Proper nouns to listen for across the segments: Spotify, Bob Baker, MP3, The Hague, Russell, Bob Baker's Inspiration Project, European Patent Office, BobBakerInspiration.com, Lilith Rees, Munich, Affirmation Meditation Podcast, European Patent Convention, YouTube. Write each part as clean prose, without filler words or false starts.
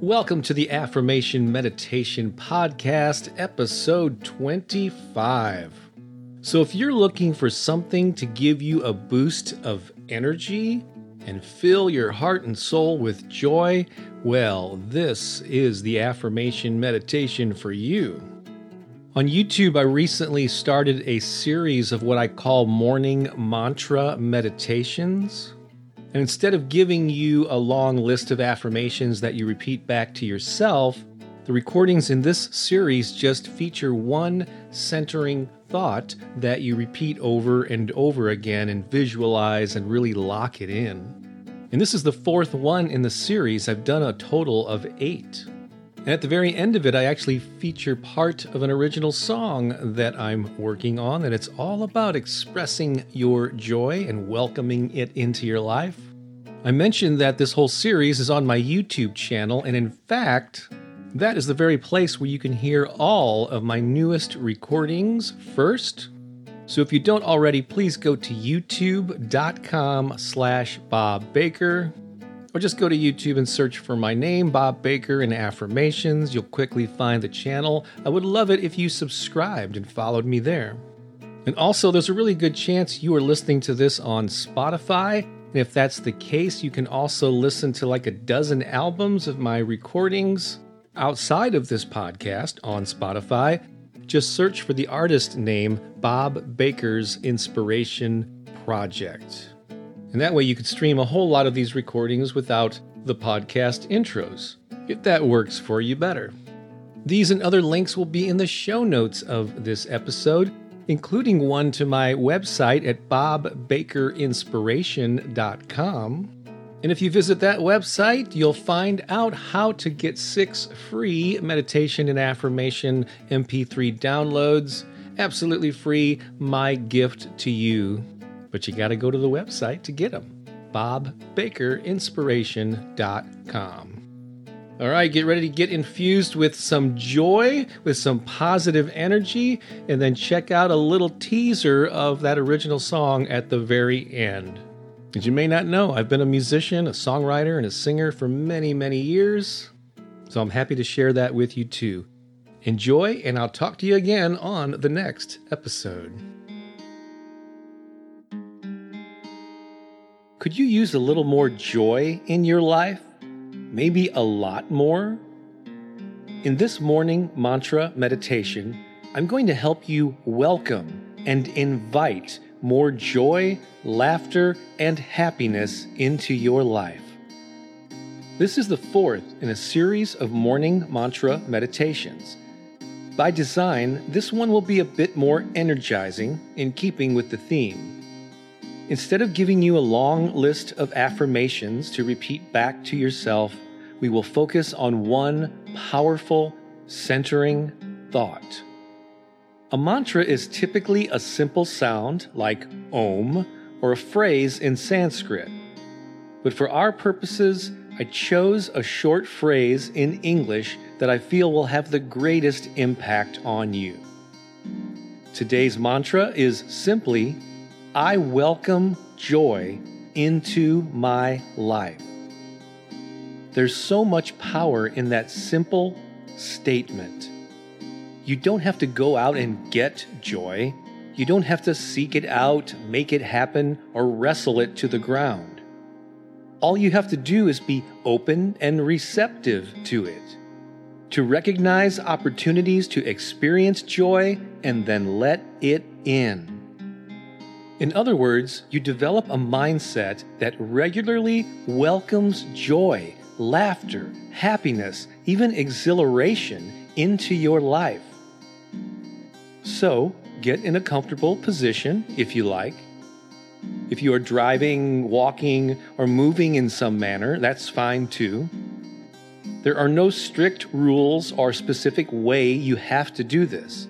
Welcome to the Affirmation Meditation Podcast, episode 25. So if you're looking for something to give you a boost of energy and fill your heart and soul with joy, well, this is the affirmation meditation for you. On YouTube, I recently started a series of what I call morning mantra meditations. And instead of giving you a long list of affirmations that you repeat back to yourself, the recordings in this series just feature one centering thought that you repeat over and over again and visualize and really lock it in. And this is the fourth one in the series. I've done a total of 8. And at the very end of it, I actually feature part of an original song that I'm working on, and it's all about expressing your joy and welcoming it into your life. I mentioned that this whole series is on my YouTube channel, and in fact, that is the very place where you can hear all of my newest recordings first. So if you don't already, please go to youtube.com/BobBaker, or just go to YouTube and search for my name, Bob Baker, and Affirmations. You'll quickly find the channel. I would love it if you subscribed and followed me there. And also, there's a really good chance you are listening to this on Spotify. And if that's the case, you can also listen to like a dozen albums of my recordings outside of this podcast on Spotify. Just search for the artist name, Bob Baker's Inspiration Project. And that way you can stream a whole lot of these recordings without the podcast intros, if that works for you better. These and other links will be in the show notes of this episode, including one to my website at BobBakerInspiration.com. And if you visit that website, you'll find out how to get 6 free meditation and affirmation MP3 downloads, absolutely free, my gift to you. But you got to go to the website to get them, BobBakerInspiration.com. All right, get ready to get infused with some joy, with some positive energy, and then check out a little teaser of that original song at the very end. As you may not know, I've been a musician, a songwriter, and a singer for many, many years, so I'm happy to share that with you too. Enjoy, and I'll talk to you again on the next episode. Could you use a little more joy in your life? Maybe a lot more? In this morning mantra meditation, I'm going to help you welcome and invite more joy, laughter, and happiness into your life. This is the 4th in a series of morning mantra meditations. By design, this one will be a bit more energizing in keeping with the theme. Instead of giving you a long list of affirmations to repeat back to yourself, we will focus on one powerful, centering thought. A mantra is typically a simple sound like Om or a phrase in Sanskrit. But for our purposes, I chose a short phrase in English that I feel will have the greatest impact on you. Today's mantra is simply, I welcome joy into my life. There's so much power in that simple statement. You don't have to go out and get joy. You don't have to seek it out, make it happen, or wrestle it to the ground. All you have to do is be open and receptive to it, to recognize opportunities to experience joy and then let it in. In other words, you develop a mindset that regularly welcomes joy, laughter, happiness, even exhilaration into your life. So, get in a comfortable position if you like. If you are driving, walking, or moving in some manner, that's fine too. There are no strict rules or specific way you have to do this.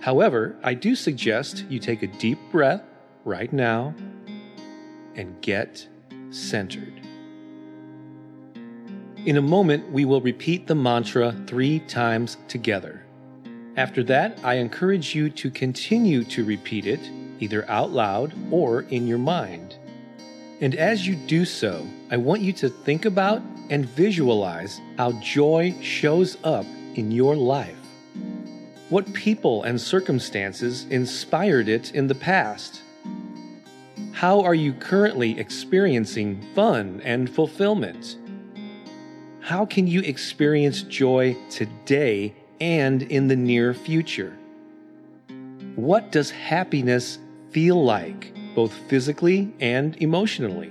However, I do suggest you take a deep breath right now and get centered. In a moment, we will repeat the mantra 3 times together. After that, I encourage you to continue to repeat it, either out loud or in your mind. And as you do so, I want you to think about and visualize how joy shows up in your life. What people and circumstances inspired it in the past? How are you currently experiencing fun and fulfillment? How can you experience joy today and in the near future? What does happiness feel like, both physically and emotionally?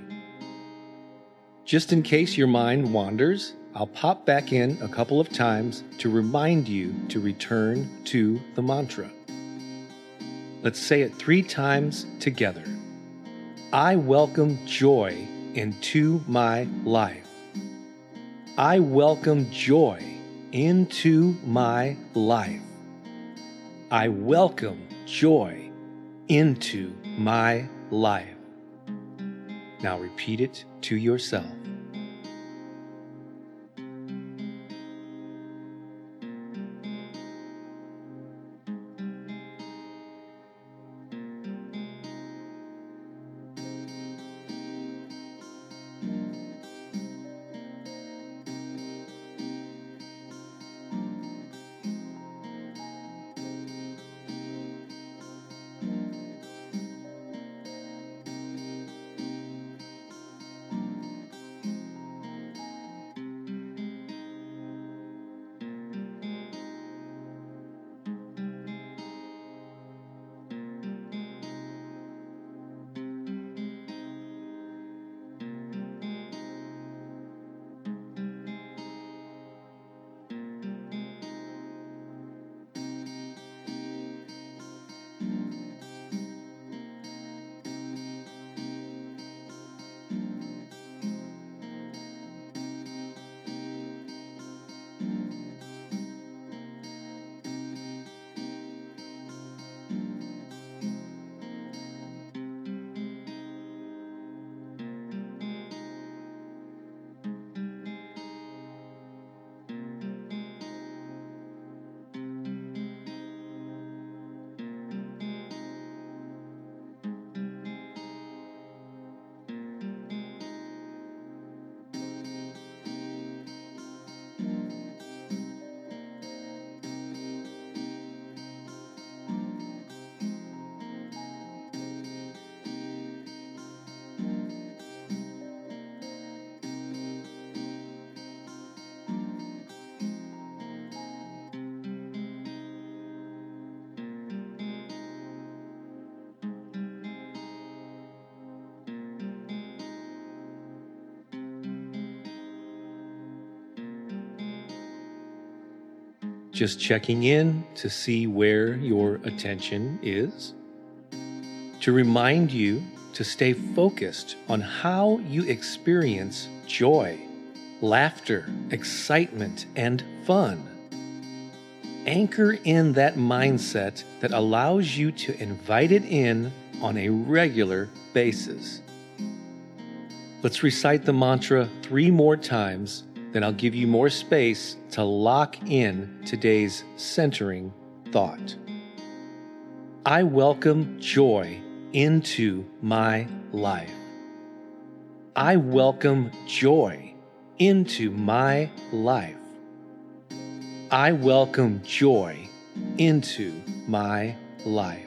Just in case your mind wanders, I'll pop back in a couple of times to remind you to return to the mantra. Let's say it 3 times together. I welcome joy into my life. I welcome joy into my life. I welcome joy into my life. Now repeat it to yourself. Just checking in to see where your attention is, to remind you to stay focused on how you experience joy, laughter, excitement, and fun. Anchor in that mindset that allows you to invite it in on a regular basis. Let's recite the mantra 3 more times. Then I'll give you more space to lock in today's centering thought. I welcome joy into my life. I welcome joy into my life. I welcome joy into my life.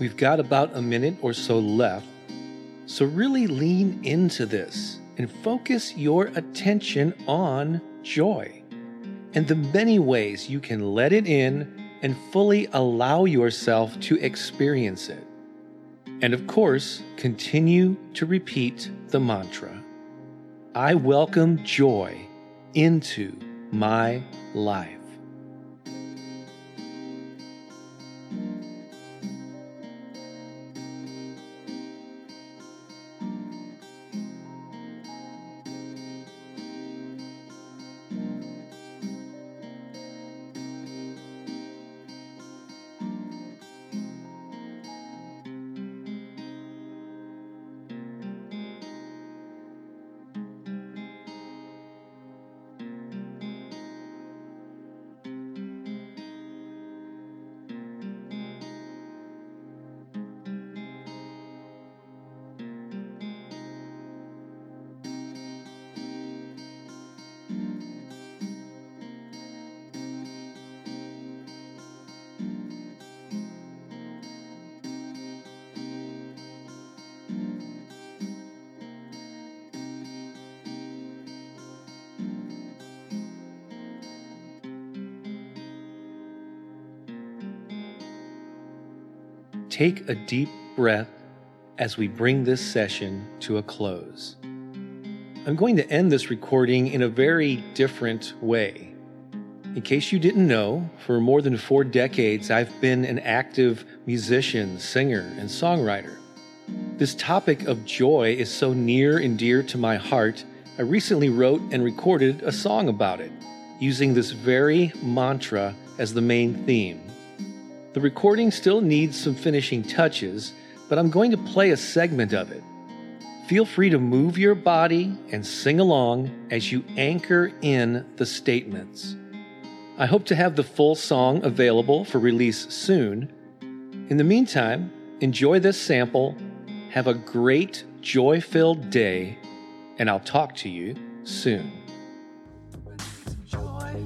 We've got about a minute or so left, so really lean into this and focus your attention on joy and the many ways you can let it in and fully allow yourself to experience it. And of course, continue to repeat the mantra, I welcome joy into my life. Take a deep breath as we bring this session to a close. I'm going to end this recording in a very different way. In case you didn't know, for more than 4 decades, I've been an active musician, singer, and songwriter. This topic of joy is so near and dear to my heart, I recently wrote and recorded a song about it, using this very mantra as the main theme. The recording still needs some finishing touches, but I'm going to play a segment of it. Feel free to move your body and sing along as you anchor in the statements. I hope to have the full song available for release soon. In the meantime, enjoy this sample, have a great joy-filled day, and I'll talk to you soon. Joy.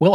Well,